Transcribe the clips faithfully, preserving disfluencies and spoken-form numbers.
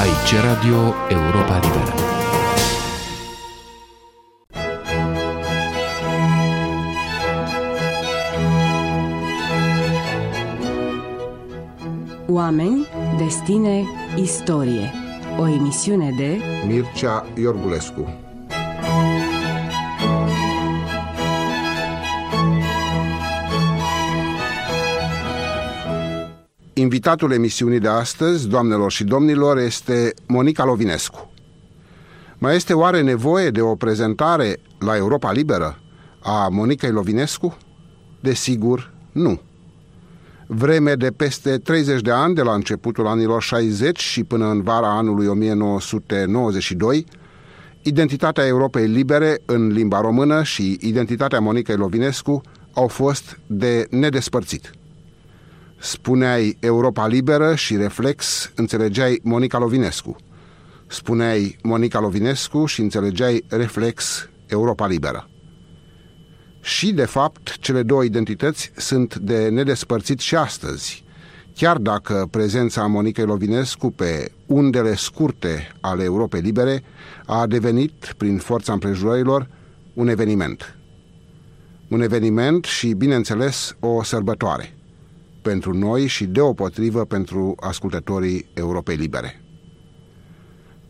Aici Radio Europa Liberă. Oameni, destine, istorie. O emisiune de Mircea Iorgulescu. Invitatul emisiunii de astăzi, doamnelor și domnilor, este Monica Lovinescu. Mai este oare nevoie de o prezentare la Europa Liberă a Monicăi Lovinescu? Desigur, nu. Vreme de peste treizeci de ani, de la începutul anilor șaizeci și până în vara anului o mie nouă sute nouăzeci și doi, identitatea Europei Libere în limba română și identitatea Monicăi Lovinescu au fost de nedespărțit. Spuneai Europa Liberă și reflex înțelegeai Monica Lovinescu. Spuneai Monica Lovinescu și înțelegeai reflex Europa Liberă. Și, de fapt, cele două identități sunt de nedespărțit și astăzi, chiar dacă prezența Monicăi Lovinescu pe undele scurte ale Europei Libere a devenit, prin forța împrejurărilor, un eveniment. Un eveniment și, bineînțeles, o sărbătoare pentru noi și deopotrivă pentru ascultătorii Europei Libere.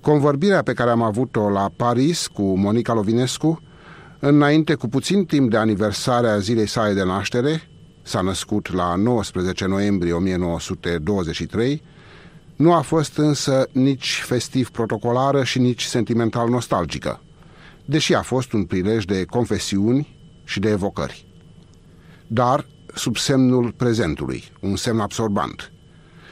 Convorbirea pe care am avut-o la Paris cu Monica Lovinescu, înainte cu puțin timp de aniversarea zilei sale de naștere, s-a născut la nouăsprezece noiembrie o mie nouă sute douăzeci și trei, nu a fost însă nici festiv protocolară și nici sentimental nostalgică, deși a fost un prilej de confesiuni și de evocări. Dar sub semnul prezentului, un semn absorbant,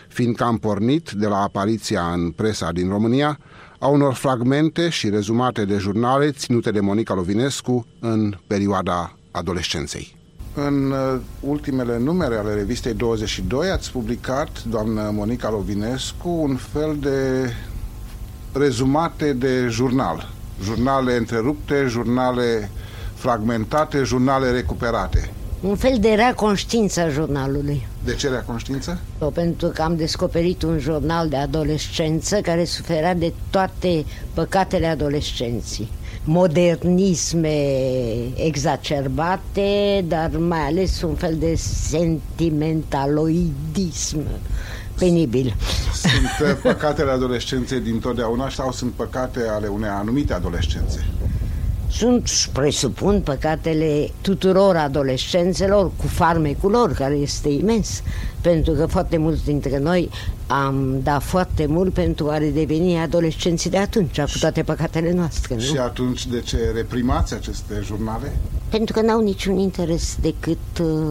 fiindcă am pornit de la apariția în presa din România a unor fragmente și rezumate de jurnale ținute de Monica Lovinescu în perioada adolescenței. În ultimele numere ale revistei douăzeci și doi ați publicat, doamnă Monica Lovinescu, un fel de rezumate de jurnal. Jurnale întrerupte, jurnale fragmentate, jurnale recuperate. Un fel de rea conștiință a jurnalului. De ce rea conștiință? Pentru că am descoperit un jurnal de adolescență care suferea de toate păcatele adolescenții. Modernisme exacerbate, dar mai ales un fel de sentimentaloidism penibil. Sunt păcatele adolescenței dintotdeauna sau sunt păcate ale unei anumite adolescențe? Sunt, presupun, păcatele tuturor adolescențelor, cu farmecul lor, care este imens, pentru că foarte mulți dintre noi am dat foarte mult pentru a redeveni adolescenții de atunci, cu toate păcatele noastre, nu? Și atunci de ce reprimați aceste jurnale? Pentru că n-au niciun interes decât uh,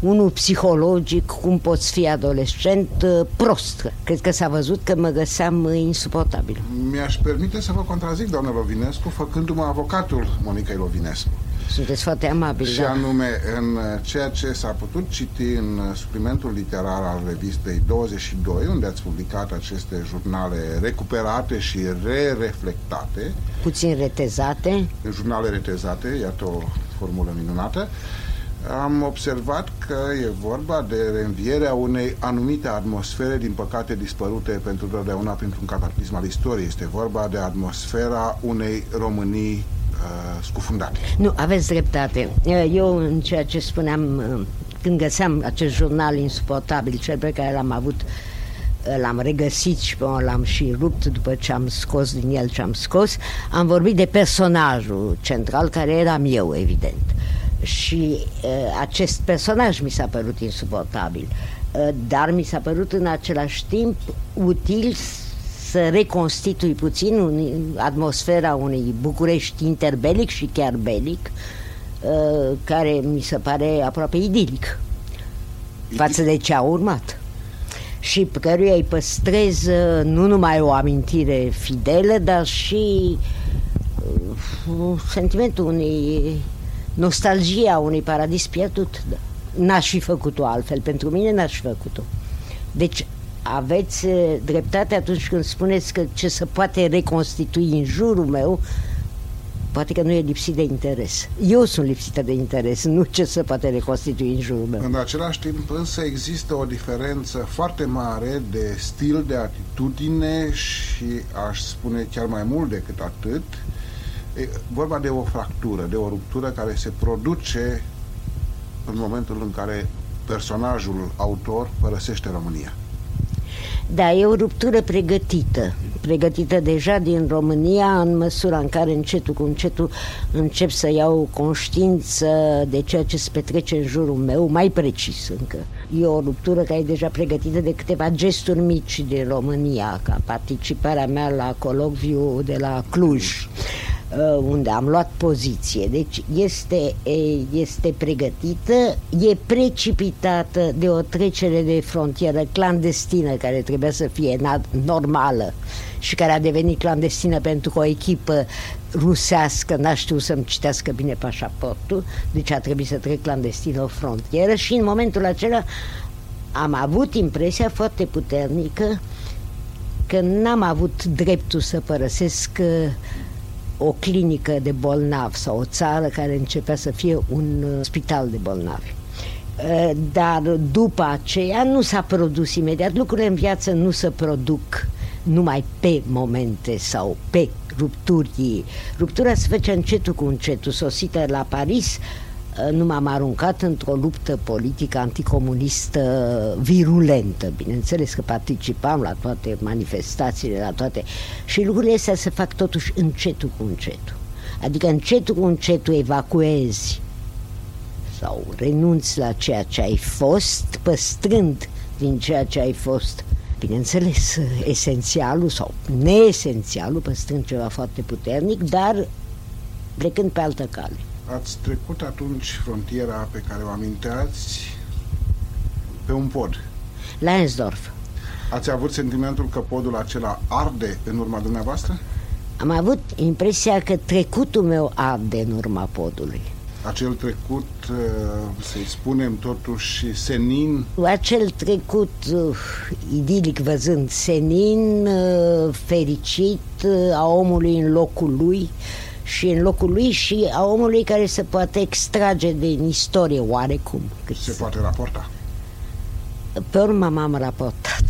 unul psihologic, cum poți fi adolescent, prost. Cred că s-a văzut că mă găseam insuportabil. Mi-aș permite să vă contrazic, doamnă Lovinescu, făcându-mă avocatul Monicăi Lovinescu. Sunteți foarte amabil. Și da. Anume, în ceea ce s-a putut citi în suplimentul literar al revistei douăzeci și doi, unde ați publicat aceste jurnale recuperate și re-reflectate, puțin retezate. Jurnale retezate, iată o formulă minunată. Am observat că e vorba de reînvierea unei anumite atmosfere, din păcate dispărute pentru totdeauna printr-un cataclism al istoriei. Este vorba de atmosfera unei Românii uh, scufundate. Nu, aveți dreptate. Eu, în ceea ce spuneam, când găseam acest jurnal insuportabil, cel pe care l-am avut, l-am regăsit și l-am și rupt după ce am scos din el ce am scos, am vorbit de personajul central, care eram eu, evident. Și uh, acest personaj mi s-a părut insuportabil, uh, dar mi s-a părut în același timp util să reconstitui puțin un, atmosfera unei București interbelic și chiar belic, uh, care mi se pare aproape idilic față de ce a urmat și pe căruia îi păstrez uh, nu numai o amintire fidelă, dar și uh, sentimentul unei nostalgia unui paradis pierdut. N-aș fi făcut-o altfel. Pentru mine n-aș fi făcut-o. Deci aveți dreptate atunci când spuneți că ce se poate reconstitui în jurul meu poate că nu e lipsit de interes. Eu sunt lipsită de interes, nu ce se poate reconstitui în jurul meu. În același timp, însă, există o diferență foarte mare de stil, de atitudine și, aș spune, chiar mai mult decât atât, e vorba de o fractură, de o ruptură care se produce în momentul în care personajul autor părăsește România. Da, e o ruptură pregătită, pregătită deja din România, în măsura în care încetul cu încetul încep să iau conștiință de ceea ce se petrece în jurul meu, mai precis încă. E o ruptură care e deja pregătită de câteva gesturi mici de România, ca participarea mea la colocviu de la Cluj, unde am luat poziție. Deci este, este pregătită, e precipitată de o trecere de frontieră clandestină care trebuia să fie normală și care a devenit clandestină pentru că o echipă rusească n-a știut să-mi citească bine pașaportul, deci a trebuit să trec clandestin o frontieră și în momentul acela am avut impresia foarte puternică că n-am avut dreptul să părăsesc o clinică de bolnavi sau o țară care începea să fie un spital de bolnavi. Dar după aceea nu s-a produs imediat. Lucrurile în viață nu se produc numai pe momente sau pe rupturi. Ruptura se face încetul cu încetul. Sosită la Paris, nu m-am aruncat într-o luptă politică anticomunistă virulentă. Bineînțeles că participam la toate manifestațiile, la toate... Și lucrurile astea se fac totuși încetul cu încetul. Adică încetul cu încetul evacuezi sau renunți la ceea ce ai fost, păstrând din ceea ce ai fost, bineînțeles, esențialul sau neesențialul, păstrând ceva foarte puternic, dar plecând pe altă cale. Ați trecut atunci frontiera pe care o aminteați pe un pod. La Ensdorf. Ați avut sentimentul că podul acela arde în urma dumneavoastră? Am avut impresia că trecutul meu arde în urma podului. Acel trecut, să-i spunem totuși, senin? Acel trecut idilic văzând, senin, fericit, a omului în locul lui, și în locul lui și a omului care se poate extrage din istorie oarecum. Se poate raporta? Pe urmă m-am raportat.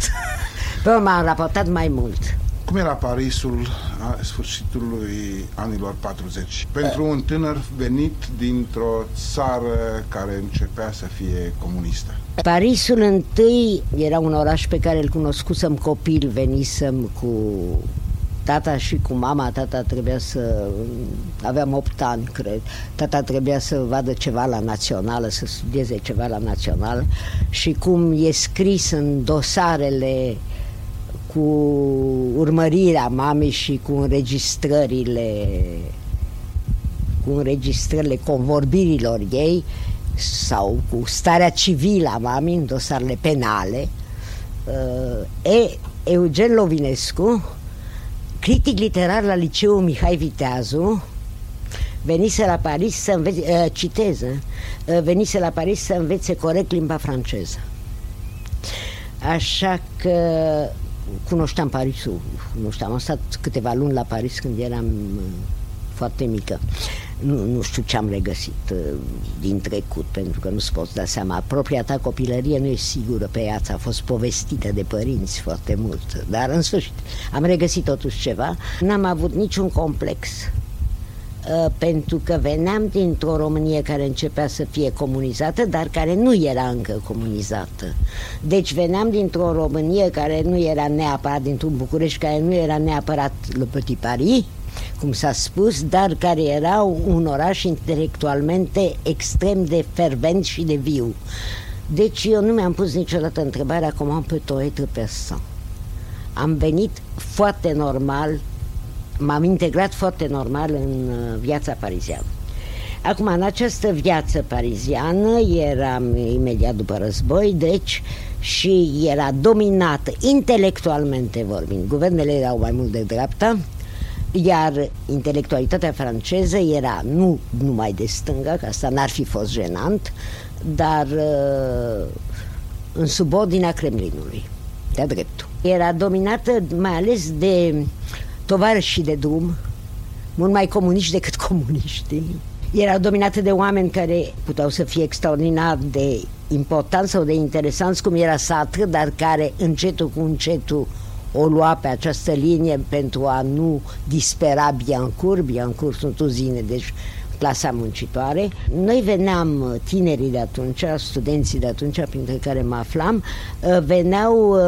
Pe urmă m-am raportat mai mult. Cum era Parisul a sfârșitului anilor patruzeci? Pentru un tânăr venit dintr-o țară care începea să fie comunistă. Parisul întâi era un oraș pe care îl cunoscusem copil, venisem cu... tata și cu mama, tata trebuia să... aveam opt ani, cred. Tata trebuia să vadă ceva la națională, să studieze ceva la națională și cum e scris în dosarele cu urmărirea mamei și cu înregistrările, cu înregistrările convorbirilor ei sau cu starea civilă a mamei în dosarele penale, e, Eugen Lovinescu, critic literar la liceul Mihai Viteazu, venise la Paris să învețe, uh, citeze, uh, venise la Paris să învețe corect limba franceză. Așa că cunoșteam Parisul, cunoșteam, am stat câteva luni la Paris când eram uh, foarte mică. Nu, nu știu ce am regăsit uh, din trecut, pentru că nu-ți poți da seama. Propria ta copilărie nu e sigură pe ea, ți-a fost povestită de părinți foarte mult. Dar, în sfârșit, am regăsit totuși ceva. N-am avut niciun complex, uh, pentru că veneam dintr-o Românie care începea să fie comunizată, dar care nu era încă comunizată. Deci veneam dintr-o Românie care nu era neapărat, dintr-un București care nu era neapărat Le Petit Paris, cum s-a spus, dar care era un oraș intelectualmente extrem de fervent și de viu. Deci eu nu mi-am pus niciodată întrebarea comment peut-on être persan. Am venit foarte normal, m-am integrat foarte normal în viața pariziană. Acum, în această viață pariziană, eram imediat după război, deci, și era dominată intelectualmente vorbind. Guvernele erau mai mult de dreapta, iar intelectualitatea franceză era nu numai de stânga, că asta n-ar fi fost jenant, dar uh, în subordinea Kremlinului, de-a dreptul. Era dominată mai ales de tovarășii de drum, mult mai comuniști decât comuniști. Era dominată de oameni care puteau să fie extraordinar de importanți sau de interesanți, cum era Sartre, dar care încetul cu încetul o lua pe această linie pentru a nu dispera Biancourt. Biancourt sunt uzine, deci clasa muncitoare. Noi veneam, tinerii de atunci, studenții de atunci, printre care mă aflam, veneau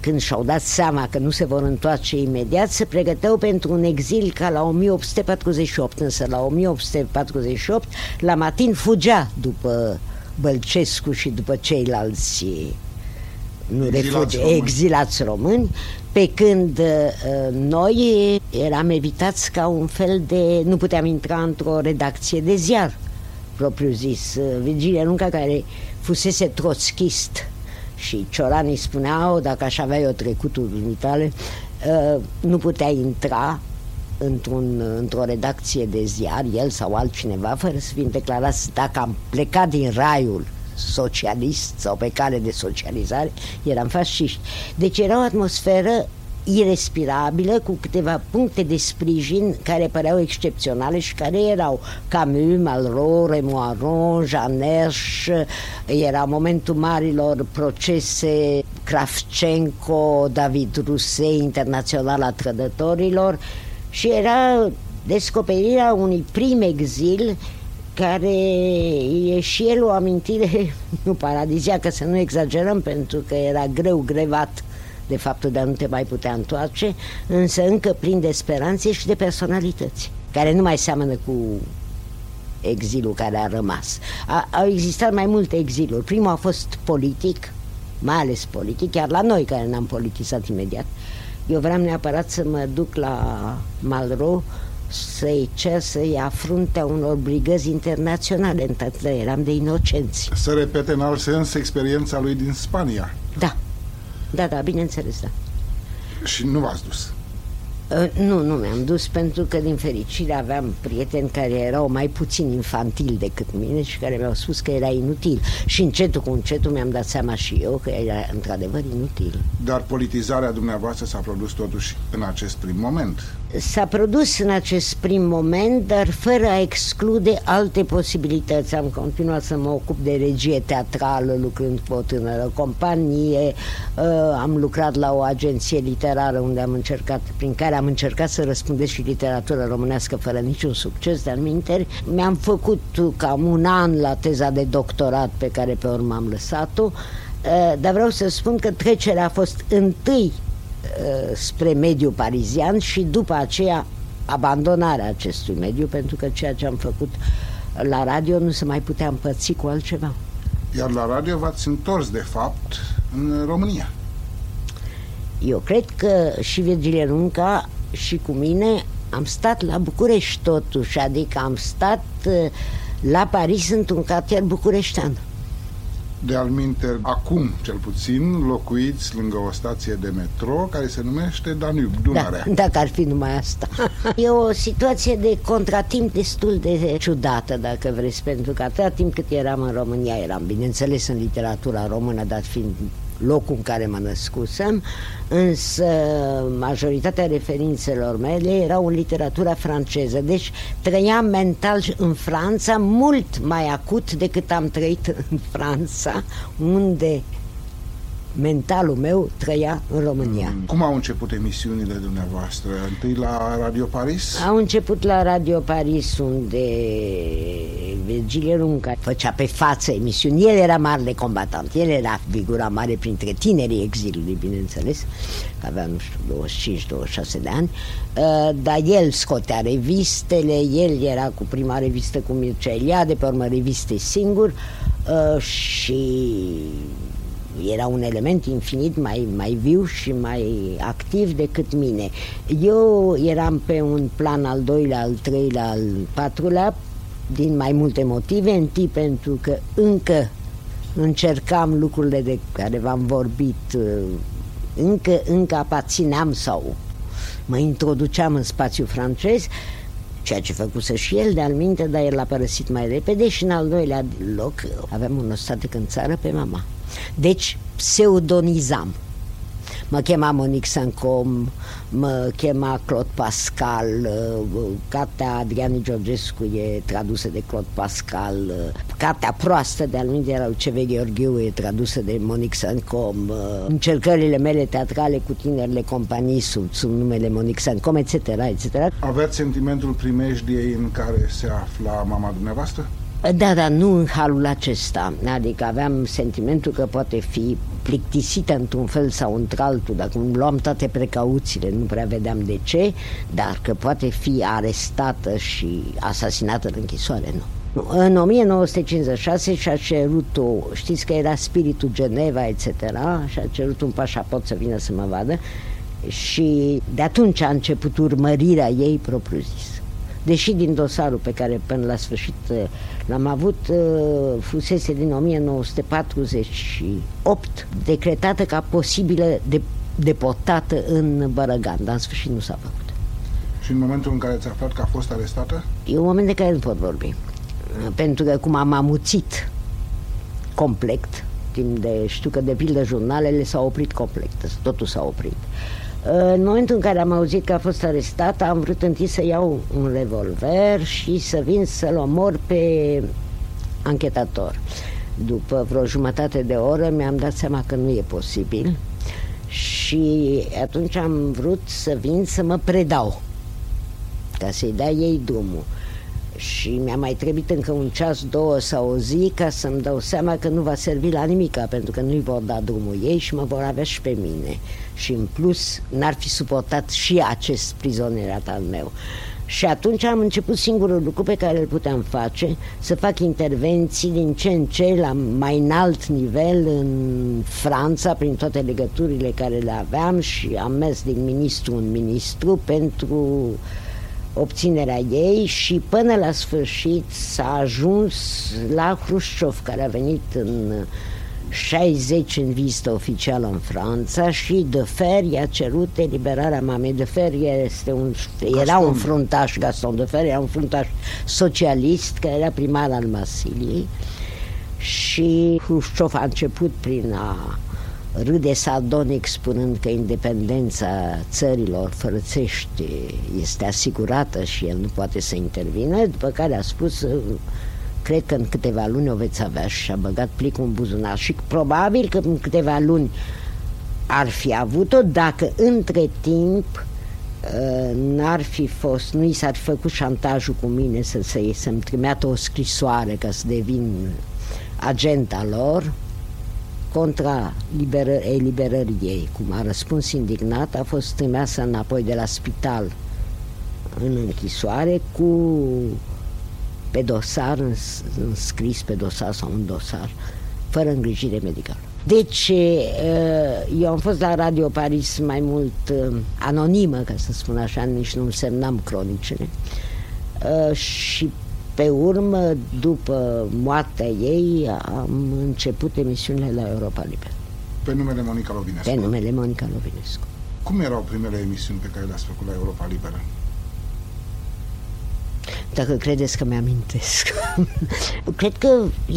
când și-au dat seama că nu se vor întoarce imediat, se pregăteau pentru un exil ca la o mie opt sute patruzeci și opt, însă la o mie opt sute patruzeci și opt la Lamartine fugea după Bălcescu și după ceilalți nu refugi, exilați români, pe când uh, noi eram evitați ca un fel de... nu puteam intra într-o redacție de ziar, propriu zis. Virgilia Nunca, care fusese trotschist, și cioranii spuneau, dacă aș avea eu trecutul dumitale, uh, nu putea intra într-un, într-o redacție de ziar, el sau altcineva, fără să fim declarați. Dacă am plecat din raiul socialist sau pe cale de socializare, eram fasciști. Deci era o atmosferă irespirabilă, cu câteva puncte de sprijin care păreau excepționale și care erau Camus, Malraux, Remoiron, Jean Ersch, era momentul marilor procese, Kravchenko, David Rousset, Internaționala Trădătorilor, și era descoperirea unui prim exil care e și el o amintire, nu paradiziacă, să nu exagerăm, pentru că era greu grevat de faptul de a nu te mai putea întoarce, însă încă plin de speranțe și de personalități, care nu mai seamănă cu exilul care a rămas. A, au existat mai multe exiluri. Primul a fost politic, mai ales politic, chiar la noi care ne-am politizat imediat. Eu vreau neapărat să mă duc la Malraux să-i cer să-i afruntea unor brigăzi internaționale, întotdeauna eram de inocenți. Să repete în alt sens experiența lui din Spania. Da. Da, da, bineînțeles, da. Și nu v-ați dus? Uh, nu, nu mi-am dus, pentru că din fericire aveam prieteni care erau mai puțin infantili decât mine și care mi-au spus că era inutil. Și încetul cu încetul mi-am dat seama și eu că era într-adevăr inutil. Dar politizarea dumneavoastră s-a produs totuși în acest prim moment. S-a produs în acest prim moment, dar fără a exclude alte posibilități. Am continuat să mă ocup de regie teatrală, lucrând cu o tânără companie. Am lucrat la o agenție literară unde am încercat, prin care am încercat să răspundesc și literatura românească fără niciun succes, de aminteri. Mi-am făcut cam un an la teza de doctorat pe care pe urmă am lăsat-o, dar vreau să spun că trecerea a fost întâi spre mediul parizian și după aceea abandonarea acestui mediu, pentru că ceea ce am făcut la radio nu se mai putea împărți cu altceva. Iar la radio v-ați întors de fapt în România. Eu cred că și Virgilie Nunca și cu mine am stat la București totuși, adică am stat la Paris într-un cartier bucureștean. De alminte, acum cel puțin, locuiți lângă o stație de metro care se numește Danub, Dunărea. Da, dacă ar fi numai asta. E o situație de contratimp destul de ciudată, dacă vreți, pentru că atâta timp cât eram în România, eram, bineînțeles, în literatura română, dar fiind locul în care mă născusem, însă majoritatea referințelor mele erau în literatura franceză, deci trăiam mental în Franța mult mai acut decât am trăit în Franța, unde mentalul meu trăia în România. Cum au început emisiunile dumneavoastră? Întâi la Radio Paris? Au început la Radio Paris, unde Virgilie Nunca făcea pe față emisiuni. El era marele combatant, el era figura mare printre tinerii exilului, bineînțeles, că avea, nu știu, douăzeci și cinci douăzeci și șase de ani, dar el scotea revistele, el era cu prima revistă cu Mircea Eliade, pe urmă reviste singur, și era un element infinit mai, mai viu și mai activ decât mine. Eu eram pe un plan al doilea, al treilea, al patrulea, din mai multe motive. Întâi pentru că încă încercam lucrurile de care v-am vorbit, încă, încă aparțineam sau mă introduceam în spațiul francez, ceea ce făcuse și el de-al minte, dar el l-a părăsit mai repede. Și în al doilea loc aveam un ostatec în țară pe mama. Deci pseudonizam. mă chema Monique Sancom, mă chema Claude Pascal, cartea Adrianei Georgescu e tradusă de Claude Pascal, cartea proastă de-a lui de la U C V Gheorghiu e tradusă de Monique Sancom, încercările mele teatrale cu tinerile companii sub, sub numele Monique Sancom, et cetera, et cetera. Aveți sentimentul primejdiei în care se afla mama dumneavoastră? Da, dar nu în halul acesta, adică aveam sentimentul că poate fi plictisită într-un fel sau într-altul, dacă luam toate precauțiile, nu prea vedeam de ce, dar că poate fi arestată și asasinată în închisoare, nu. În o mie nouă sute cincizeci și șase și-a cerut, o, știți că era spiritul Geneva, et cetera, și-a cerut un pașaport să vină să mă vadă și de atunci a început urmărirea ei propriu-zis. Deși din dosarul pe care până la sfârșit l-am avut, fusese din o mie nouă sute patruzeci și opt decretată ca posibilă de deportată în Bărăgan, dar în sfârșit nu s-a făcut. Și în momentul în care ți-a aflat că a fost arestată? E un moment de care nu pot vorbi, pentru că cum am amuțit complet, timp de, știu că de pildă jurnalele s-au oprit complet, totul s-a oprit. În momentul în care am auzit că a fost arestată, am vrut întâi să iau un revolver și să vin să-l omor pe anchetator. După vreo jumătate de oră mi-am dat seama că nu e posibil și atunci am vrut să vin să mă predau, ca să-i dea ei drumul. Și mi-a mai trebuit încă un ceas, două sau o zi ca să-mi dau seama că nu va servi la nimica, pentru că nu-i vor da drumul ei și mă vor avea și pe mine. Și în plus n-ar fi suportat și acest prizonierat al meu. Și atunci am început singurul lucru pe care îl puteam face, să fac intervenții din ce în ce la mai înalt nivel în Franța, prin toate legăturile care le aveam, și am mers din ministru în ministru pentru obținerea ei și până la sfârșit s-a ajuns la Hrușciov, care a venit în șaizeci în vizită oficială în Franța și de Fer i-a cerut eliberarea mamei. De Fer este un, era un fruntaș, Gaston de Fer era un fruntaș socialist care era primar al Marsiliei și Hrușciov a început prin a râde sardonic spunând că independența țărilor frățești este asigurată și el nu poate să intervină, după care a spus cred că în câteva luni o veți avea și a băgat plicul în buzunar și probabil că în câteva luni ar fi avut-o dacă între timp n-ar fi fost, nu i s-ar fi făcut șantajul cu mine să, să, să-mi trimeată o scrisoare ca să devin agenta lor contra eliberării ei. Cum a răspuns indignat, a fost trimeasă înapoi de la spital în închisoare cu pe dosar, înscris pe dosar sau un dosar, fără îngrijire medicală. Deci, eu am fost la Radio Paris mai mult anonimă, ca să spun așa, nici nu însemnam cronicele. Și pe urmă, după moartea ei, am început emisiunile la Europa Liberă. Pe numele Monica Lovinescu. Pe numele Monica Lovinescu. Cum erau primele emisiuni pe care le-ați făcut la Europa Liberă? Dacă credeți că mi-amintesc. Cred că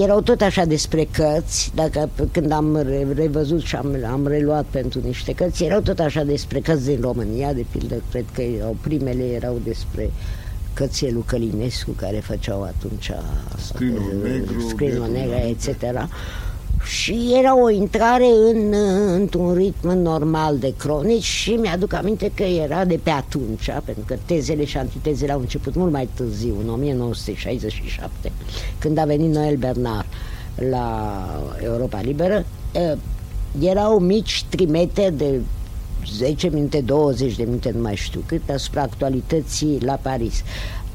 erau tot așa despre cărți, dacă când am revăzut și am, am reluat pentru niște cărți, erau tot așa despre cărți din România, de pildă, cred că erau, primele erau despre cărțile lui Călinescu, care făceau atunci Scrinul Negru, Scrinul Negru, et cetera. Și era o intrare în, într-un ritm normal de cronici și mi-aduc aminte că era de pe atunci, pentru că tezele și antitezele au început mult mai târziu, în o mie nouă sute șaizeci și șapte, când a venit Noël Bernard la Europa Liberă. Erau mici trimete de zece minute, douăzeci de minute, nu mai știu cât, asupra actualității la Paris.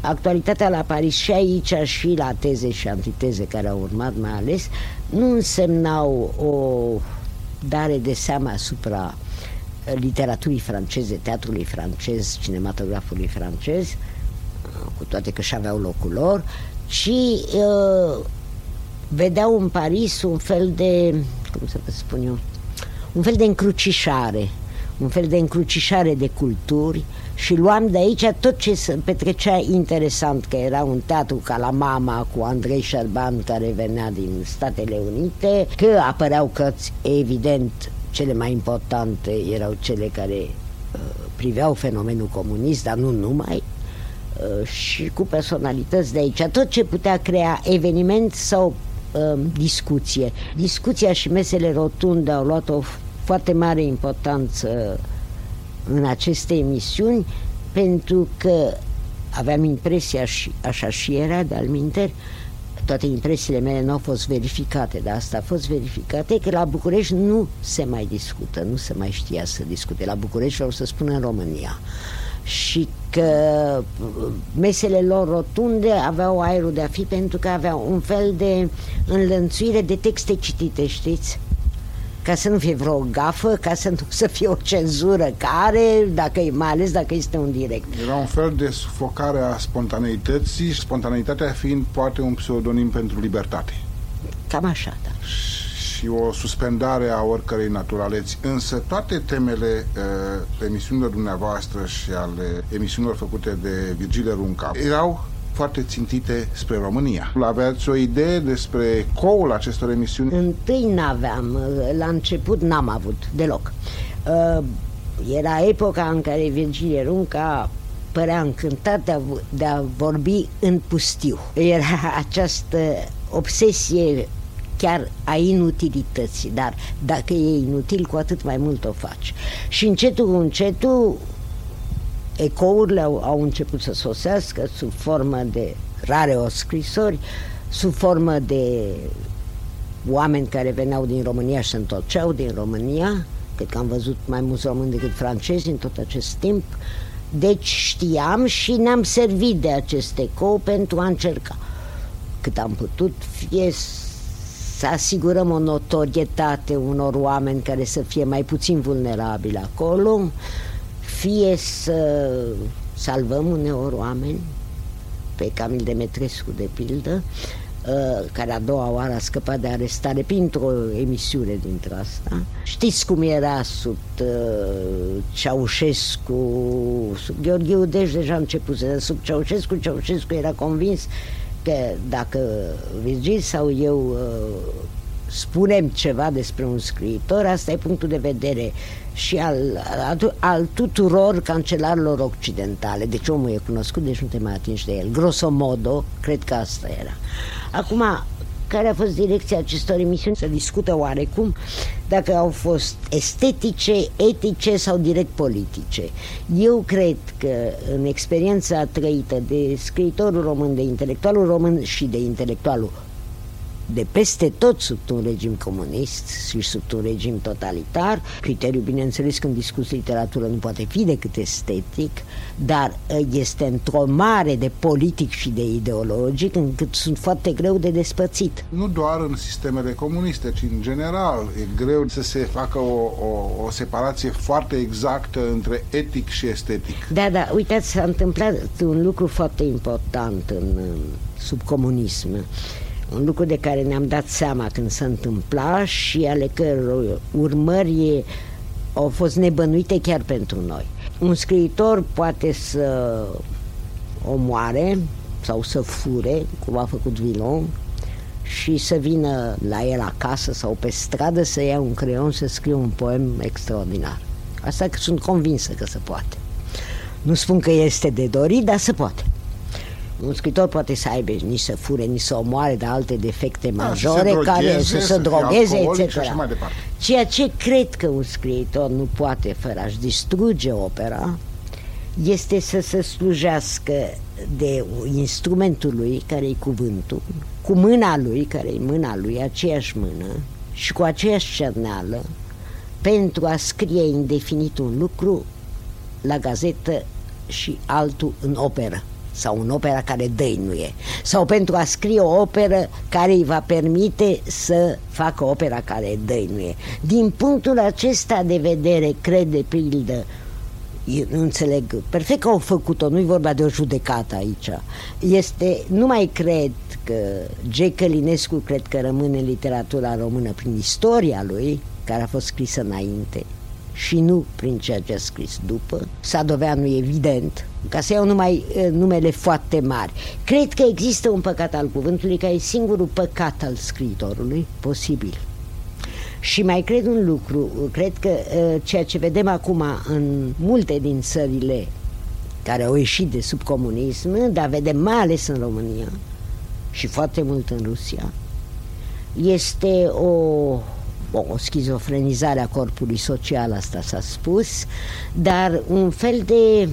Actualitatea la Paris și aici și la teze și antiteze care au urmat mai ales nu însemnau o dare de seama asupra literaturii franceze, teatrului francez, cinematografului francez, cu toate că și aveau locul lor, ci uh, vedeau în Paris un fel de, cum să vă spun eu, un fel de încrucișare un fel de încrucișare de culturi și luam de aici tot ce se petrecea interesant, că era un teatru ca la Mama cu Andrei Șerban care venea din Statele Unite, că apăreau cărți evident cele mai importante erau cele care uh, priveau fenomenul comunist, dar nu numai, uh, și cu personalități de aici. Tot ce putea crea eveniment sau uh, discuție. Discuția și mesele rotunde au luat o foarte mare importanță în aceste emisiuni, pentru că aveam impresia, și așa și era de-al minteri, toate impresiile mele nu au fost verificate, dar asta a fost verificate, că la București nu se mai discută, nu se mai știa să discute. La București, vreau să spun, în România. Și că mesele lor rotunde aveau aerul de a fi, pentru că aveau un fel de înlănțuire de texte citite, știți? Ca să nu fie vreo gafă, ca să nu să fie o cenzură care, dacă e, mai ales dacă este un direct. Era un fel de sufocare a spontaneității, spontaneitatea fiind poate un pseudonim pentru libertate. Cam așa, da. Și o suspendare a oricărei naturaleți. Însă toate temele uh, emisiunilor dumneavoastră și ale emisiunilor făcute de Virgile Runca erau foarte țintite spre România. Aveați o idee despre ecoul acestor emisiuni? Întâi n-aveam, la început n-am avut deloc. Era epoca în care Virgilie Runca părea încântat de a, de a vorbi în pustiu. Era această obsesie chiar a inutilității, dar dacă e inutil, cu atât mai mult o faci. Și încetul cu încetul ecourile au, au început să sosească sub formă de rare o scrisori, sub formă de oameni care veneau din România și se întorceau din România. Cred că am văzut mai mulți români decât francezi în tot acest timp. Deci știam și ne-am servit de acest ecou pentru a încerca cât am putut, fie să asigurăm o notorietate unor oameni care să fie mai puțin vulnerabili acolo, fie să salvăm uneori oameni, pe Camil Demetrescu de pildă, care a doua oară a scăpat de arestare printr-o emisiune dintre asta. Știți cum era sub Ceaușescu, sub Gheorghe Udeș deja începuse, sub Ceaușescu, Ceaușescu era convins că dacă Virgil sau eu spunem ceva despre un scriitor, asta e punctul de vedere și al, al, al tuturor cancelarilor occidentale. Deci omul e cunoscut, deci nu te mai atingi de el. Grosomodo, cred că asta era. Acum, care a fost direcția acestor emisiuni? Se discută oarecum dacă au fost estetice, etice sau direct politice. Eu cred că în experiența trăită de scriitorul român, de intelectualul român și de intelectualul de peste tot sub un regim comunist și sub un regim totalitar, criteriul, bineînțeles, când discuți literatură nu poate fi decât estetic, dar este într-o mare de politic și de ideologic, încât sunt foarte greu de despățit. Nu doar în sistemele comuniste, ci în general e greu să se facă o, o, o separație foarte exactă între etic și estetic. Da, da, uitați, s-a întâmplat un lucru foarte important în, sub comunism. Un lucru de care ne-am dat seama când se întâmpla și ale căror urmări au fost nebănuite chiar pentru noi. Un scriitor poate să omoare sau să fure, cum a făcut Villon, și să vină la el acasă sau pe stradă să ia un creion să scrie un poem extraordinar. Asta că sunt convinsă că se poate. Nu spun că este de dorit, dar se poate. Un scriitor poate să aibă nici să fure, nici să omoare, dar alte defecte majore, da, care să se drogeze, et cetera. Ceea ce cred că un scriitor nu poate fără a-și distruge opera este să se slujească de instrumentul lui, care-i cuvântul, cu mâna lui, care-i mâna lui, aceeași mână și cu aceeași cerneală, pentru a scrie indefinit un lucru la gazetă și altul în operă, sau în opera care dăinuie, sau pentru a scrie o operă care îi va permite să facă opera care dăinuie. Din punctul acesta de vedere, cred, de pildă, nu înțeleg perfect că au făcut-o, nu-i vorba de o judecată aici. Este, nu mai cred că G. Călinescu, cred că rămâne în literatura română prin istoria lui, care a fost scrisă înainte, și nu prin ceea ce a scris după. Sadoveanu, evident, ca să iau numai numele foarte mari. Cred că există un păcat al cuvântului, care e singurul păcat al scriitorului posibil. Și mai cred un lucru, cred că ceea ce vedem acum în multe din țările care au ieșit de sub comunism, dar vedem mai ales în România și foarte mult în Rusia, este o, o schizofrenizare a corpului social, asta s-a spus, dar un fel de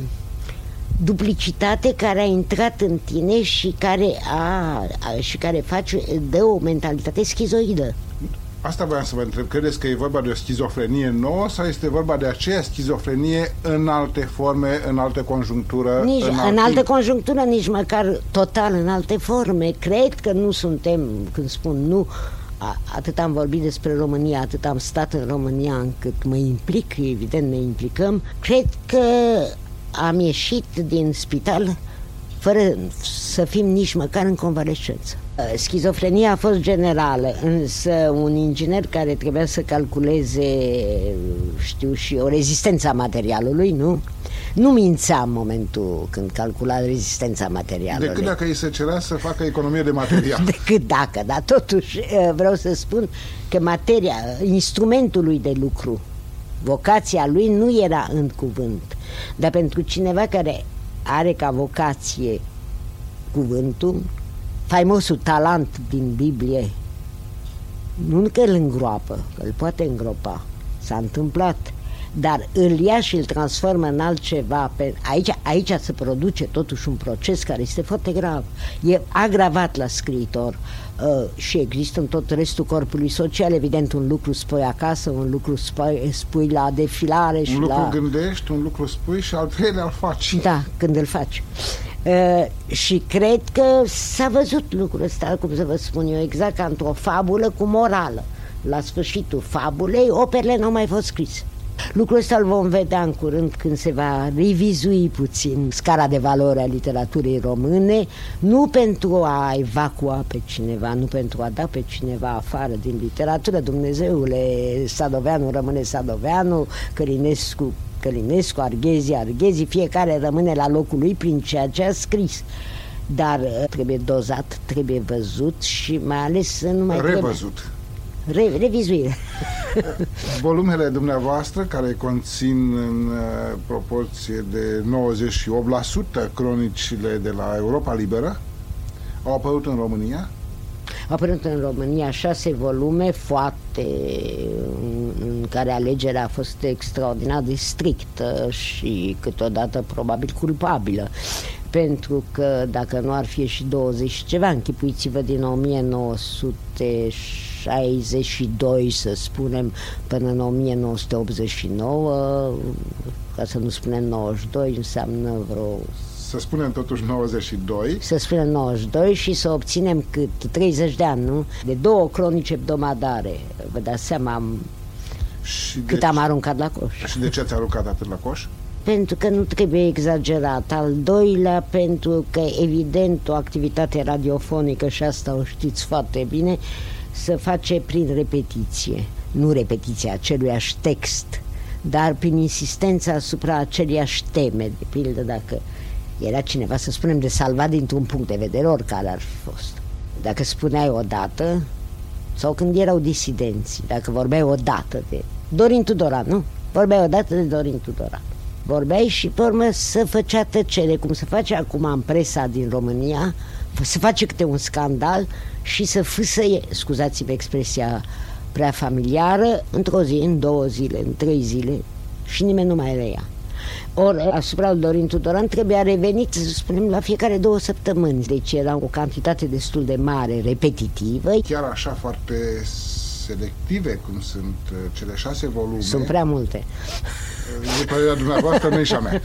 duplicitate care a intrat în tine și care, a, a, și care face, dă o mentalitate schizoidă. Asta voiam să vă întreb. Credeți că e vorba de o schizofrenie nouă sau este vorba de aceea schizofrenie în alte forme, în altă conjunctură? Nici, în, alt în altă conjunctură, nici măcar total în alte forme. Cred că nu suntem, când spun nu, a, atât am vorbit despre România, atât am stat în România încât mă implic, evident ne implicăm. Cred că am ieșit din spital fără să fim nici măcar în convalescență. Schizofrenia a fost generală, însă un inginer care trebuia să calculeze, știu și eu, rezistența materialului, nu? Nu mințea în momentul când calcula rezistența materialului. Decât dacă îi se cerea să facă economie de material. Decât dacă, dar totuși vreau să spun că materia, instrumentul lui de lucru, vocația lui nu era în cuvânt, dar pentru cineva care are ca vocație cuvântul, faimosul talent din Biblie, nu că îl îngroapă, că îl poate îngropa, s-a întâmplat, dar îl ia și îl transformă în altceva. Aici, aici se produce totuși un proces care este foarte grav. E agravat la scriitor și există în tot restul corpului social. Evident, un lucru spui acasă, un lucru spui, spui la defilare și un lucru la... gândești, un lucru spui și al treilea îl faci. Da, când îl faci. Uh, și cred că s-a văzut lucrul ăsta, cum să vă spun eu, exact ca într-o fabulă cu morală. La sfârșitul fabulei, operele n-au mai fost scrise. Lucrul ăsta îl vom vedea în curând când se va revizui puțin scara de valoare a literaturii române, nu pentru a evacua pe cineva, nu pentru a da pe cineva afară din literatură. Dumnezeule, Sadoveanu rămâne Sadoveanu, Călinescu Călinescu, Arghezi, Arghezi, fiecare rămâne la locul lui prin ceea ce a scris. Dar trebuie dozat, trebuie văzut și mai ales să nu mai revăzut. Re revizuire. Volumele dumneavoastră, care conțin în proporție de nouăzeci și opt la sută cronicile de la Europa Liberă, au apărut în România? Au apărut în România șase volume foarte... în care alegerea a fost extraordinar de strictă și câteodată probabil culpabilă, pentru că dacă nu ar fi și douăzeci și ceva, închipuiți-vă din o mie nouă sute șaizeci și doi, să spunem, până în o mie nouă sute optzeci și nouă, ca să nu spunem nouăzeci și doi, înseamnă vreo... Să spunem totuși nouăzeci și doi. Să spunem nouăzeci și doi și să obținem cât? treizeci de ani, nu? De două cronici hebdomadare. Vă dați seama am... și cât deci... am aruncat la coș. Și de ce ați aruncat atât la coș? Pentru că nu trebuie exagerat. Al doilea, pentru că evident o activitate radiofonică, și asta o știți foarte bine, se face prin repetiție. Nu repetiția aceluiași text, dar prin insistența asupra aceleiași teme. De pildă, dacă era cineva, să spunem, de salvat dintr-un punct de vedere, oricare ar fi fost. Dacă spuneai odată, sau când erau disidenții, dacă vorbeai odată de Dorin Tudoran, nu? Vorbeai odată de Dorin Tudoran. Vorbeai și, pe urmă, să făcea tăcere, cum se face acum în presa din România, se face câte un scandal și să fâsăie, scuzați-mi expresia prea familiară, într-o zi, în două zile, în trei zile, și nimeni nu mai reia. Ori asupra lui Dorin Tudoran trebuia revenit, să spunem, la fiecare două săptămâni. Deci era o cantitate destul de mare, repetitivă. Chiar așa foarte selective cum sunt cele șase volume. Sunt prea multe. E părerea dumneavoastră, nu-i și a mea.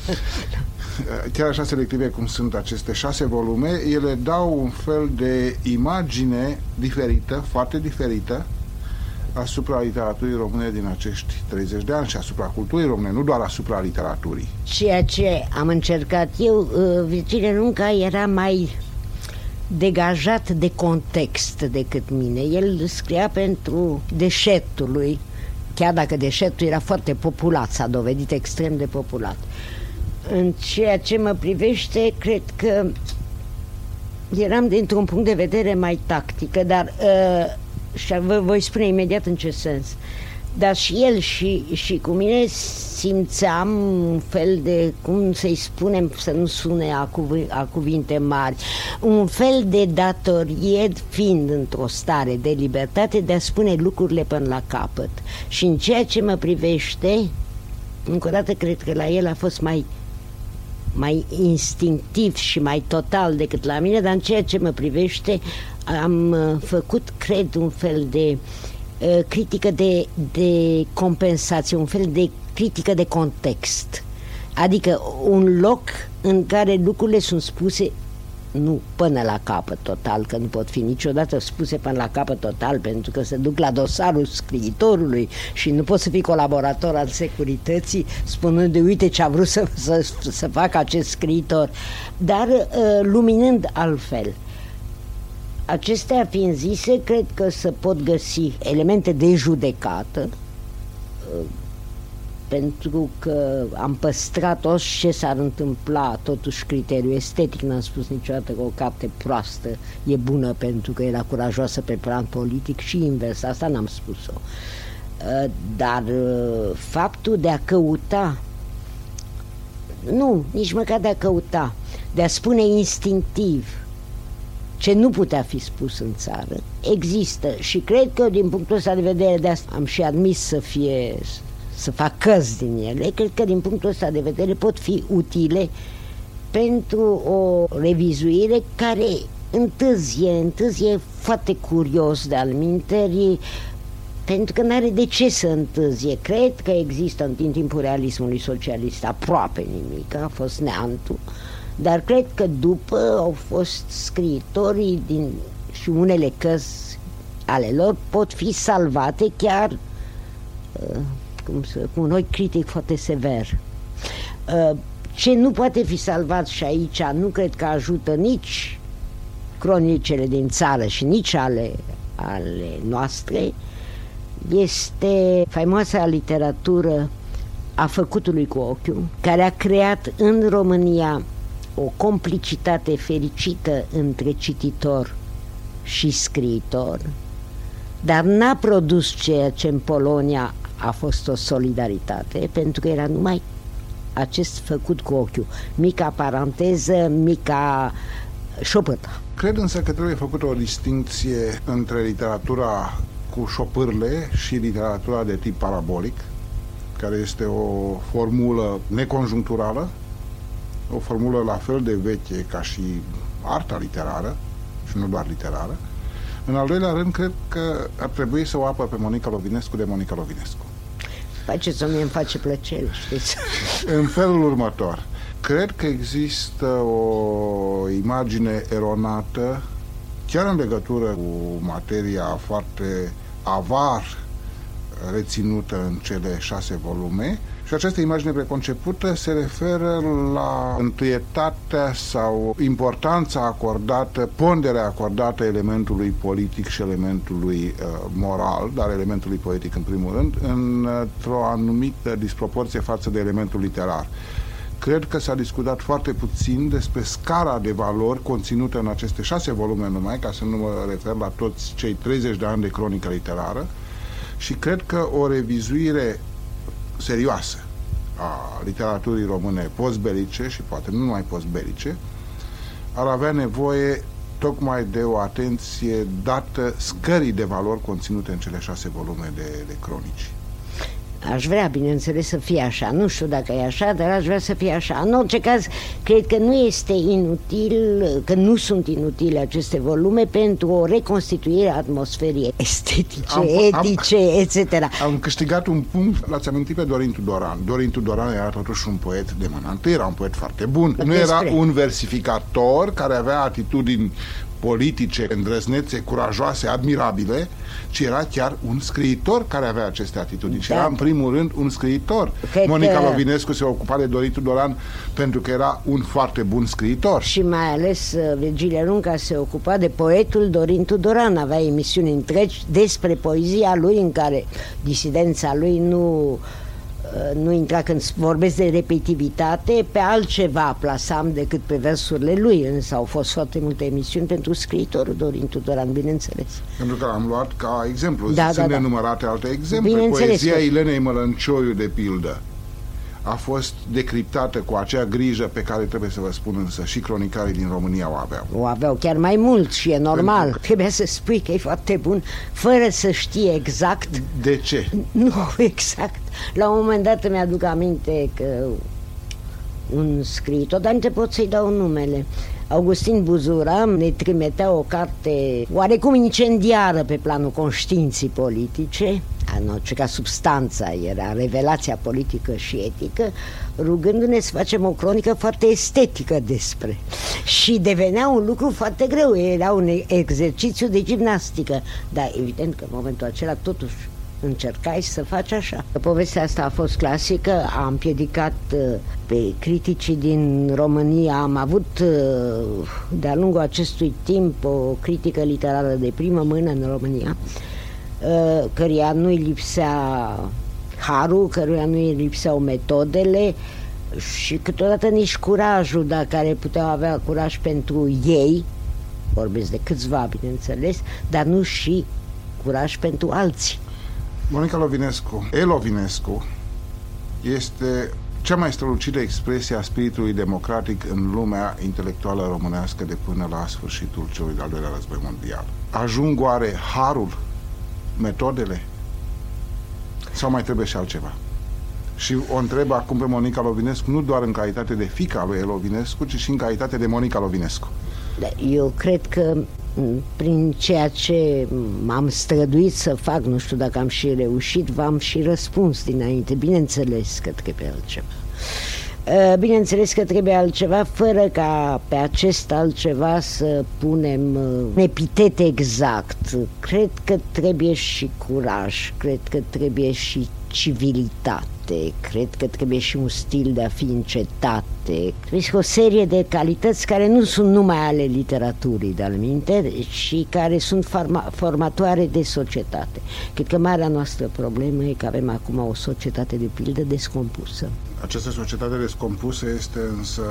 Chiar așa selective cum sunt aceste șase volume, ele dau un fel de imagine diferită, foarte diferită, asupra literaturii române din acești treizeci de ani și asupra culturii române, nu doar asupra literaturii. Ceea ce am încercat eu, Virginie Runca era mai degajat de context decât mine. El scria pentru deșertul lui, chiar dacă deșertul era foarte populat, s-a dovedit extrem de populat. În ceea ce mă privește, cred că eram dintr-un punct de vedere mai tactică, dar și vă voi spune imediat în ce sens. Dar și el și, și cu mine simțeam un fel de, cum să-i spunem, să nu sune a, cuv- a cuvinte mari, un fel de datorie, fiind într-o stare de libertate, de a spune lucrurile până la capăt. Și în ceea ce mă privește, încă o dată cred că la el a fost mai, mai instinctiv și mai total decât la mine, dar în ceea ce mă privește am făcut, cred, un fel de critică de, de compensație, un fel de critică de context. Adică un loc în care lucrurile sunt spuse nu până la capăt total, că nu pot fi niciodată spuse până la capăt total, pentru că se duc la dosarul scriitorului și nu poți să fii colaborator al securității spunând de uite ce a vrut să, să, să facă acest scriitor, dar luminând altfel. Acestea fiind zise, cred că se pot găsi elemente de judecată, pentru că am păstrat orice s-ar întâmpla, totuși criteriul estetic, n-am spus niciodată că o carte proastă e bună pentru că era curajoasă pe plan politic și invers, asta n-am spus-o. Dar faptul de a căuta, nu, nici măcar de a căuta, de a spune instinctiv ce nu putea fi spus în țară, există și cred că din punctul ăsta de vedere, de asta am și admis să fie, să fac cărți din ele, cred că din punctul ăsta de vedere pot fi utile pentru o revizuire care întârzie, întârzie foarte curios de-al minterii, pentru că n-are de ce să întârzie. Cred că există în timpul realismului socialist aproape nimic, a fost neantul. Dar cred că după au fost scriitorii din, și unele cărți ale lor pot fi salvate chiar, cum să spun, noi critic foarte sever. Ce nu poate fi salvat și aici nu cred că ajută nici cronicele din țară și nici ale, ale noastre, este faimoasa literatură a făcutului cu ochiul, care a creat în România o complicitate fericită între cititor și scriitor, dar n-a produs ceea ce în Polonia a fost o solidaritate, pentru că era numai acest făcut cu ochiul. Mica paranteză, mica șopârlă. Cred însă că trebuie făcută o distincție între literatura cu șopârle și literatura de tip parabolic, care este o formulă neconjuncturală, o formulă la fel de veche ca și arta literară și nu doar literară. În al doilea rând, cred că ar trebui să o apă pe Monica Lovinescu de Monica Lovinescu. Faceți-o, mie îmi face plăcere, știți? În felul următor, cred că există o imagine eronată chiar în legătură cu materia foarte avar reținută în cele șase volume. Și această imagine preconcepută se referă la întâietatea sau importanța acordată, ponderea acordată elementului politic și elementului uh, moral, dar elementului politic în primul rând, într-o anumită disproporție față de elementul literar. Cred că s-a discutat foarte puțin despre scara de valori conținută în aceste șase volume numai, ca să nu mă refer la toți cei treizeci de ani de cronică literară, și cred că o revizuire serioasă a literaturii române postbelice și poate nu numai postbelice ar avea nevoie tocmai de o atenție dată scării de valori conținute în cele șase volume de, de cronici. Aș vrea, bineînțeles, să fie așa. Nu știu dacă e așa, dar aș vrea să fie așa. În orice caz, cred că nu este inutil, că nu sunt inutile aceste volume pentru o reconstituire a atmosferii estetice, am, etice, am, et cetera. Am câștigat un punct, l-ați amintit pe Dorin Tudoran. Dorin Tudoran era totuși un poet de mâna întâi, era un poet foarte bun. Despre. Nu era un versificator care avea atitudini politice, îndrăznețe, curajoase, admirabile, ci era chiar un scriitor care avea aceste atitudini. Da. Și era, în primul rând, un scriitor. Cred Monica că... Lovinescu se ocupa de Dorin Tudoran pentru că era un foarte bun scriitor. Și mai ales Virgilia Runca se ocupa de poetul Dorin Tudoran. Avea emisiuni întregi despre poezia lui, în care disidența lui nu nu intra când vorbesc de repetitivitate, pe altceva plasam decât pe versurile lui, însă au fost foarte multe emisiuni pentru scriitorul Dorin Tudoran, bineînțeles. Pentru că am luat ca exemplu, da, sunt da, nenumărate da. alte exemple. Poezia că... Ilenei Mălăncioiu, de pildă, a fost decriptată cu acea grijă pe care trebuie să vă spun, însă și cronicarii din România o aveau. O aveau chiar mai mult și e normal. Că... Trebuia să spui că e foarte bun fără să știi exact. De ce? Nu, exact. La un moment dat îmi aduc aminte că un scriitor, dar nu te pot să-i dau numele, Augustin Buzuram, ne trimitea o carte oarecum incendiară pe planul conștiinții politice, în orice ca substanța era revelația politică și etică, rugându-ne să facem o cronică foarte estetică despre. Și devenea un lucru foarte greu, era un exercițiu de gimnastică, dar evident că în momentul acela totuși încercai să faci așa. Povestea asta a fost clasică, a împiedicat pe criticii din România. Am avut de-a lungul acestui timp o critică literară de primă mână în România, căruia nu-i lipsea harul, căruia nu-i lipseau metodele și câteodată nici curajul, dar care puteau avea curaj pentru ei, vorbesc de câțiva, bineînțeles, dar nu și curaj pentru alții. Monica Lovinescu, E. Lovinescu, este cea mai strălucită expresie a spiritului democratic în lumea intelectuală românească de până la sfârșitul celui de-al doilea război mondial. Ajung oare harul, metodele, sau mai trebuie și altceva? Și o întreb acum pe Monica Lovinescu nu doar în calitate de fiica lui E. Lovinescu, ci și în calitate de Monica Lovinescu. Eu cred că prin ceea ce m-am străduit să fac, nu știu dacă am și reușit, v-am și răspuns dinainte. Bineînțeles că trebuie altceva. Bineînțeles că trebuie altceva, fără ca pe acest altceva să punem un epitet exact. Cred că trebuie și curaj, cred că trebuie și civilitate, cred că trebuie și un stil de a fi în cetate. Trebuie o serie de calități care nu sunt numai ale literaturii, de-al minte, și care sunt forma formatoare de societate. Cred că marea noastră problemă e că avem acum o societate, de pildă, descompusă. Această societate descompusă este însă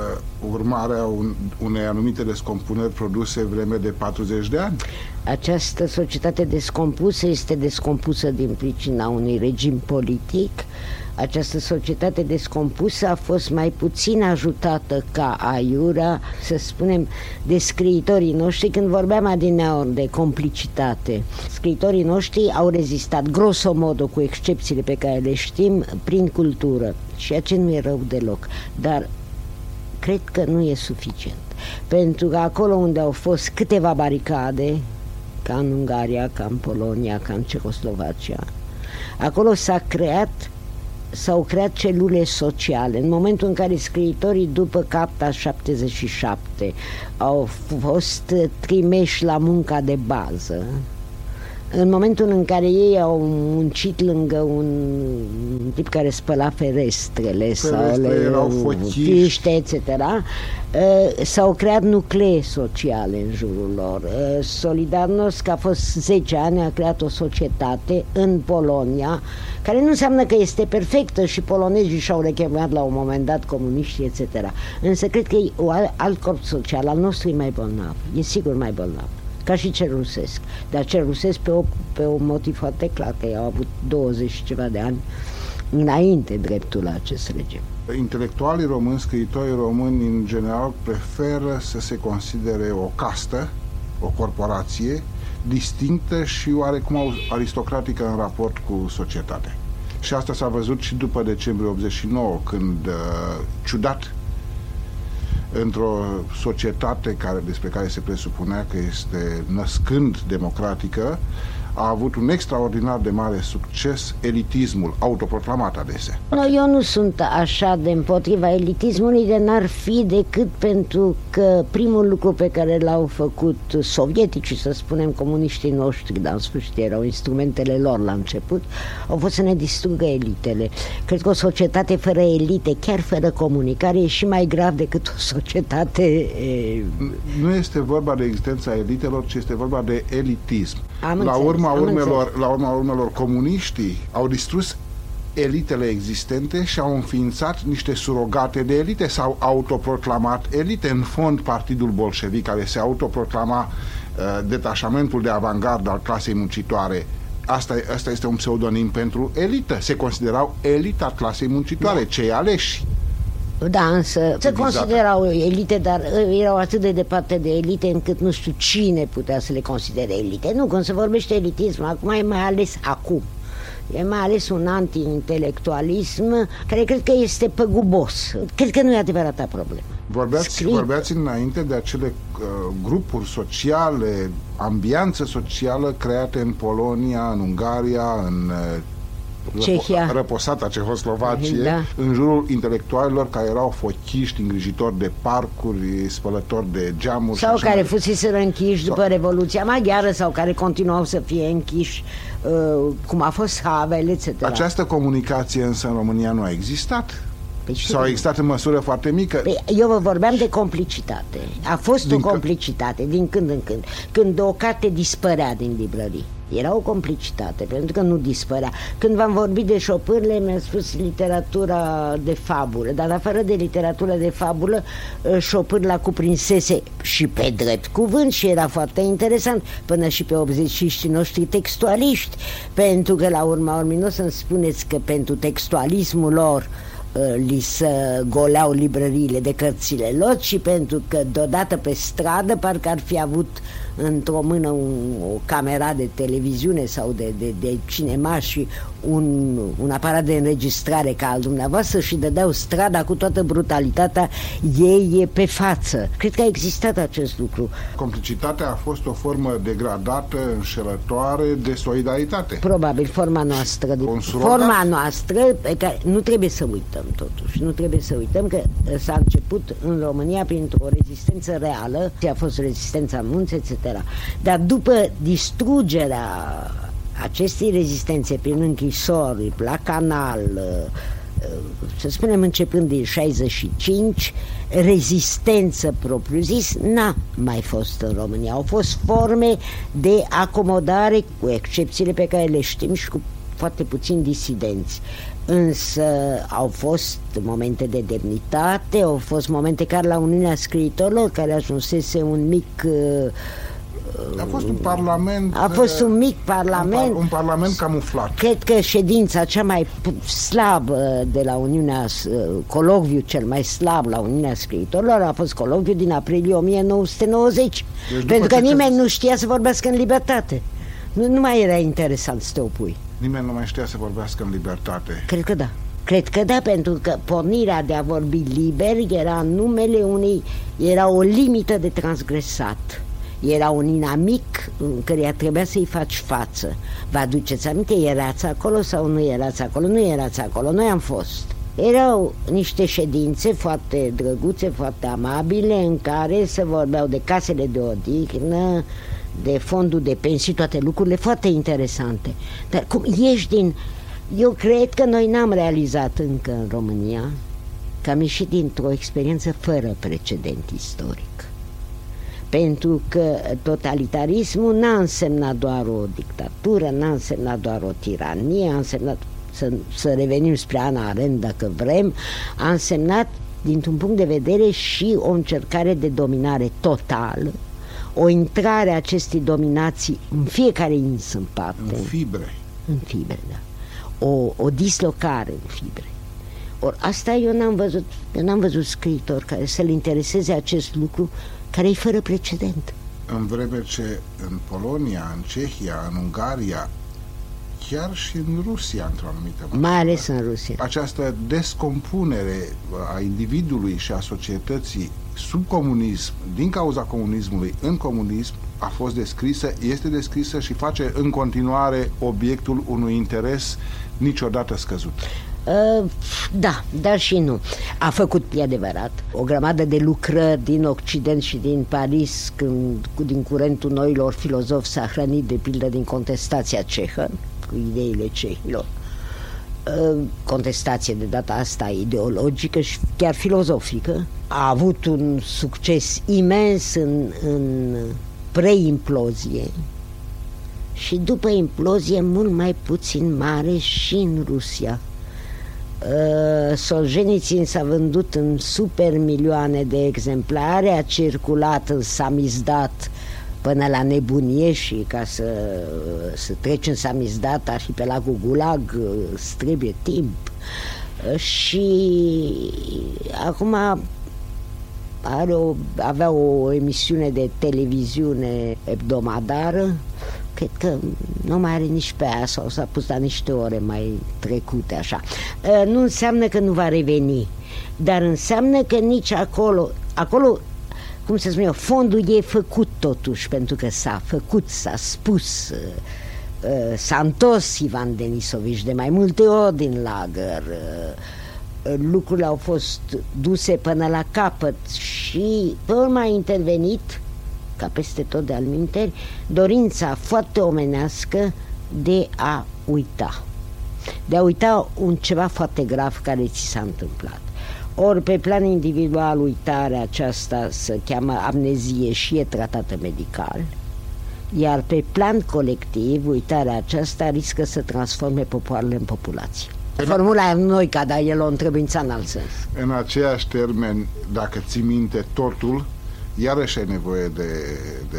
urmarea un, unei anumite descompuneri produse vreme de patruzeci de ani. Această societate descompusă este descompusă din pricina unui regim politic. Această societate descompusă a fost mai puțin ajutată ca aiura, să spunem, de scriitorii noștri. Când vorbeam adineaori de complicitate, scriitorii noștri au rezistat grosomodo, cu excepțiile pe care le știm, prin cultură, ceea ce nu e rău deloc, dar cred că nu e suficient, pentru că acolo unde au fost câteva baricade, ca în Ungaria, ca în Polonia, ca în Cehoslovacia, acolo s-a creat s-au creat celule sociale. În momentul în care scriitorii după Capta șaptezeci și șapte au fost trimeși la munca de bază, în momentul în care ei au muncit lângă un tip care spăla ferestrele, ferestrele sau fiște, et cetera, s-au creat nuclee sociale în jurul lor. Solidarnosc a fost zece ani, a creat o societate în Polonia, care nu înseamnă că este perfectă și polonezii și-au rechemat la un moment dat comuniștii, et cetera. Însă cred că e un alt corp social, al nostru e mai bolnav, e sigur mai bolnav, ca și cel rusesc. Dar cel rusesc pe, o, pe un motiv foarte clar, că i-au avut douăzeci și ceva de ani înainte dreptul la acest regim. Intelectualii români, scriitorii români în general, preferă să se considere o castă, o corporație distinctă și oarecum aristocratică în raport cu societatea. Și asta s-a văzut și după decembrie optzeci și nouă, când, ciudat, într-o societate care, despre care se presupunea că este născând democratică, a avut un extraordinar de mare succes elitismul, autoproclamat adesea. No, eu nu sunt așa de împotriva elitismului, de n-ar fi decât pentru că primul lucru pe care l-au făcut sovieticii, să spunem comuniștii noștri, dar în sfârșit erau instrumentele lor la început, au fost să ne distrugă elitele. Cred că o societate fără elite, chiar fără comunicare, e și mai grav decât o societate... E... Nu este vorba de existența elitelor, ci este vorba de elitism. Am la urma urmelor, la urma urmelor, comuniștii au distrus elitele existente și au înființat niște surogate de elite sau autoproclamat elite. În fond, Partidul Bolșevic, care se autoproclama uh, detașamentul de avangardă al clasei muncitoare, Asta, asta este un pseudonim pentru elită. Se considerau elita clasei muncitoare, da, cei aleși. Da, însă se considerau elite, dar erau atât de departe de elite încât nu știu cine putea să le considere elite. Nu, când se vorbește elitism, acum e mai ales acum. E mai ales un anti-intelectualism care cred că este păgubos. Cred că nu e adevărata problemă. Vorbeați, vorbeați înainte de acele uh, grupuri sociale, ambianță socială create în Polonia, în Ungaria, în uh, Cehia, răposata Cehoslovacie, da, în jurul intelectualilor care erau fochiști, îngrijitori de parcuri, spălători de geamuri. Sau care fuseseră închiși sau... după Revoluția Maghiară, sau care continuau să fie închiși, uh, cum a fost Havel, et cetera. Această comunicație însă în România nu a existat. Sau a existat în măsură foarte mică. Eu vă vorbeam de complicitate. A fost o complicitate din când în când. Când o carte dispărea din librării, era o complicitate, pentru că nu dispărea. Când v-am vorbit de șopârle, mi-a spus literatura de fabulă. Dar afară de literatura de fabulă, șopârla cuprinsese și pe drept cuvânt, și era foarte interesant, până și pe optzeci și știi noștri textualiști. Pentru că la urma urmei, nu o să-mi spuneți că pentru textualismul lor li se goleau librăriile de cărțile lor, și pentru că deodată pe stradă parcă ar fi avut într-o mână un, o camera de televiziune sau de, de, de cinema și un, un aparat de înregistrare ca al dumneavoastră, și dădeau strada cu toată brutalitatea ei pe față. Cred că a existat acest lucru. Complicitatea a fost o formă degradată, înșelătoare de solidaritate. Probabil forma noastră de, forma noastră pe care nu trebuie să uităm totuși. Nu trebuie să uităm că s-a început în România printr-o rezistență reală. A fost rezistența Munți, et cetera. Dar după distrugerea acestei rezistențe prin închisori, la canal, să spunem începând din șaizeci și cinci, rezistență propriu-zis n-a mai fost în România. Au fost forme de acomodare, cu excepțiile pe care le știm și cu foarte puțini disidenți. Însă au fost momente de demnitate, au fost momente care la Uniunea Scriitorilor, care ajunsese un mic... Uh, a fost un parlament... A fost un mic parlament... Un, par, un parlament camuflat. Cred că ședința cea mai slabă de la Uniunea... Colocviu cel mai slab la Uniunea Scriitorilor a fost colocviu din aprilie o mie nouă sute nouăzeci. Deci pentru că nimeni că... nu știa să vorbească în libertate. Nu, nu mai era interesant să te opui. Nimeni nu mai știa să vorbească în libertate. Cred că da. Cred că da, pentru că pornirea de a vorbi liber era numele unei... Era o limită de transgresat. Era un inamic în care trebuia să-i faci față. Vă aduceți aminte? Erați acolo sau nu erați acolo? Nu erați acolo. Noi am fost. Erau niște ședințe foarte drăguțe, foarte amabile, în care se vorbeau de casele de odihnă, de fondul de pensii, toate lucrurile foarte interesante. Dar cum ieși din... Eu cred că noi n-am realizat încă în România că am ieșit dintr-o experiență fără precedent istoric. Pentru că totalitarismul n-a însemnat doar o dictatură, n-a însemnat doar o tiranie, a însemnat, să, să revenim spre Ana Arendt dacă vrem, a însemnat, dintr-un punct de vedere, și o încercare de dominare totală, o intrare a acestei dominații în fiecare insă în parte. În fibre. În fibre, da. O, o dislocare în fibre. Or, asta eu n-am văzut, eu n-am văzut scriitor care să-l intereseze acest lucru, care e fără precedent. În vreme ce în Polonia, în Cehia, în Ungaria, chiar și în Rusia, într-o anumită măsură. Mai ales în Rusia. Această descompunere a individului și a societății sub comunism, din cauza comunismului în comunism, a fost descrisă, este descrisă și face în continuare obiectul unui interes niciodată scăzut. Da, dar și nu. A făcut, e adevărat, o grămadă de lucrări din Occident și din Paris, când, din curentul noilor filozofi, s-a hrănit de pildă din contestația cehă, cu ideile cehilor. Contestație de data asta ideologică și chiar filozofică. A avut un succes imens în, în preimplozie și după implozie mult mai puțin mare și în Rusia. Solzhenitsyn s-a vândut în super milioane de exemplare, a circulat, s-a mizdat până la nebunie și ca să, să treci în samizdat, arhipelagul Gulag îți trebuie timp. Și acum are o, avea o emisiune de televiziune hebdomadară, cred că nu mai are nici pe aia sau s-a pus la niște ore mai trecute așa. Nu înseamnă că nu va reveni, dar înseamnă că nici acolo, acolo cum să spun eu, fondul e făcut totuși, pentru că s-a făcut, s-a spus. S-a întors Ivan Denisovici de mai multe ori din lagăr, lucrurile au fost duse până la capăt și pe urmă a intervenit, ca peste tot de alminteri, dorința foarte omenească de a uita, de a uita un ceva foarte grav care ți s-a întâmplat. Ori pe plan individual uitarea aceasta se cheamă amnezie și e tratată medical, iar pe plan colectiv uitarea aceasta riscă să transforme popoarele în populație. Formula e noica, dar el o întrebința în alt sens. În aceeași termen, dacă ții minte totul, iarăși ai nevoie de, de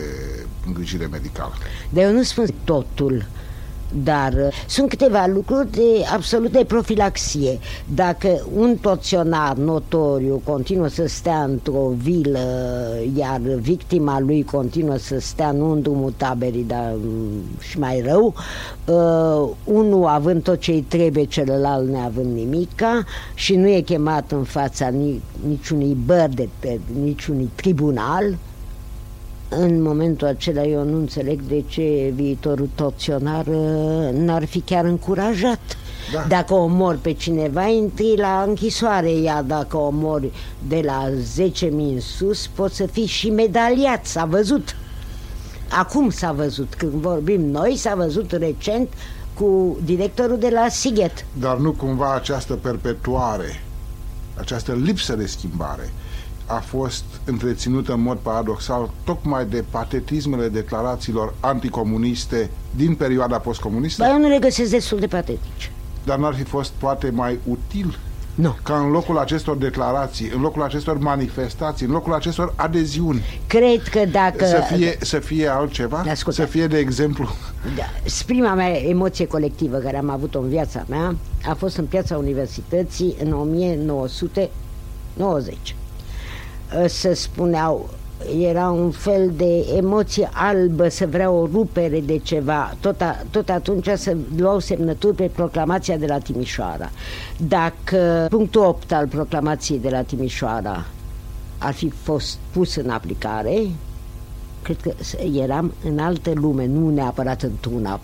îngrijire medicală. Dar eu nu spun totul, dar sunt câteva lucruri de absolută profilaxie. Dacă un torționar notoriu continuă să stea într-o vilă, iar victima lui continuă să stea nu în drumul taberii, dar și mai rău, uh, unul având tot ce îi trebuie, celălalt neavând nimica și nu e chemat în fața ni niciunui băr, de niciunui tribunal, în momentul acela eu nu înțeleg de ce viitorul torționar n-ar fi chiar încurajat. Da. Dacă omori pe cineva, intri la închisoare, iar dacă omori de la zece mii în sus, poți să fii și medaliat, s-a văzut. Acum s-a văzut, când vorbim noi, s-a văzut recent cu directorul de la Sighet. Dar nu cumva această perpetuare, această lipsă de schimbare a fost întreținută în mod paradoxal tocmai de patetismele declarațiilor anticomuniste din perioada postcomunistă? Dar eu nu le găsesc destul de patetici. Dar n-ar fi fost poate mai util? Nu. Ca în locul acestor declarații, în locul acestor manifestații, în locul acestor adeziuni, cred că dacă Să fie, să fie altceva, să fie de exemplu. Prima mea emoție colectivă care am avut-o în viața mea a fost în Piața Universității în o mie nouă sute nouăzeci. Se spuneau, era un fel de emoție albă, să vrea o rupere de ceva. Tot, a, tot atunci se luau semnături pe proclamația de la Timișoara. Dacă punctul opt al proclamației de la Timișoara ar fi fost pus în aplicare, cred că eram în altă lume, nu neapărat într-una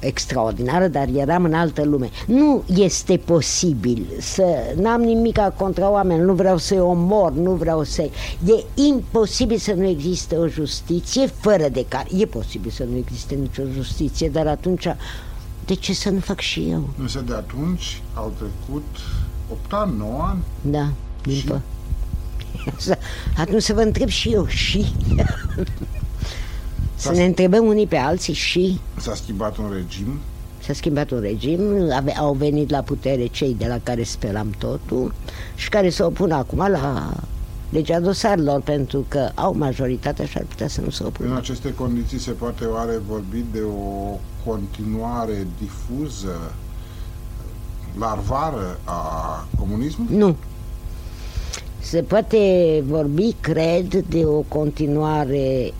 extraordinară, dar eram în altă lume. Nu este posibil să n-am nimic contra oameni, nu vreau să-i omor, nu vreau să -i... E imposibil să nu existe o justiție fără de care... E posibil să nu existe nicio justiție, dar atunci de ce să nu fac și eu? Însă de atunci au trecut opt ani, nouă ani? Da, și... după. Atunci să vă întreb și eu, și... Să ne întrebăm unii pe alții și... S-a schimbat un regim? S-a schimbat un regim, au venit la putere cei de la care speram totul și care se opun acum la legea dosarelor, pentru că au majoritatea și ar putea să nu se opună. În aceste condiții se poate oare vorbi de o continuare difuză, larvară a comunismului? Nu. Se poate vorbi, cred, de o continuare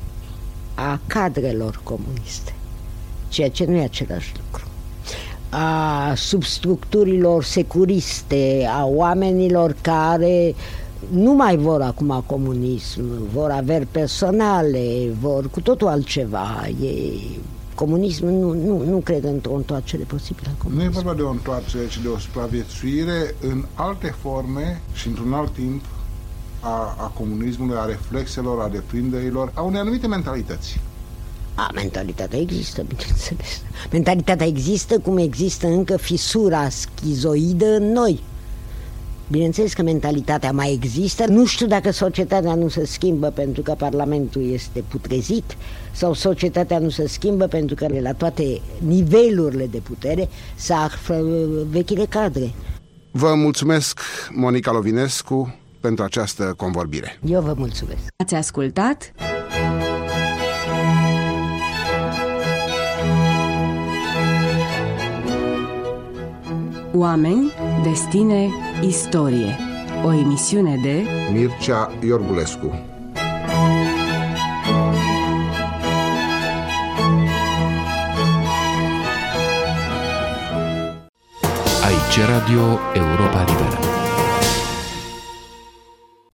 a cadrelor comuniste, ceea ce nu e același lucru, a substructurilor securiste, a oamenilor care nu mai vor acum comunism, vor averi personale, vor cu totul altceva. E... Comunismul nu, nu, nu cred într-o întoarcere posibilă. Nu e vorba de o întoarcere, ci de o supraviețuire în alte forme și într-un alt timp A, a comunismului, a reflexelor, a deprinderilor, a unei anumite mentalități. A, mentalitatea există, bineînțeles. Mentalitatea există cum există încă fisura schizoidă în noi. Bineînțeles că mentalitatea mai există. Nu știu dacă societatea nu se schimbă pentru că Parlamentul este putrezit sau societatea nu se schimbă pentru că la toate nivelurile de putere s-a află vechile cadre. Vă mulțumesc, Monica Lovinescu, pentru această convorbire. Eu vă mulțumesc. Ați ascultat Oameni, destine, istorie. O emisiune de Mircea Iorgulescu. Radio Europa Liberă.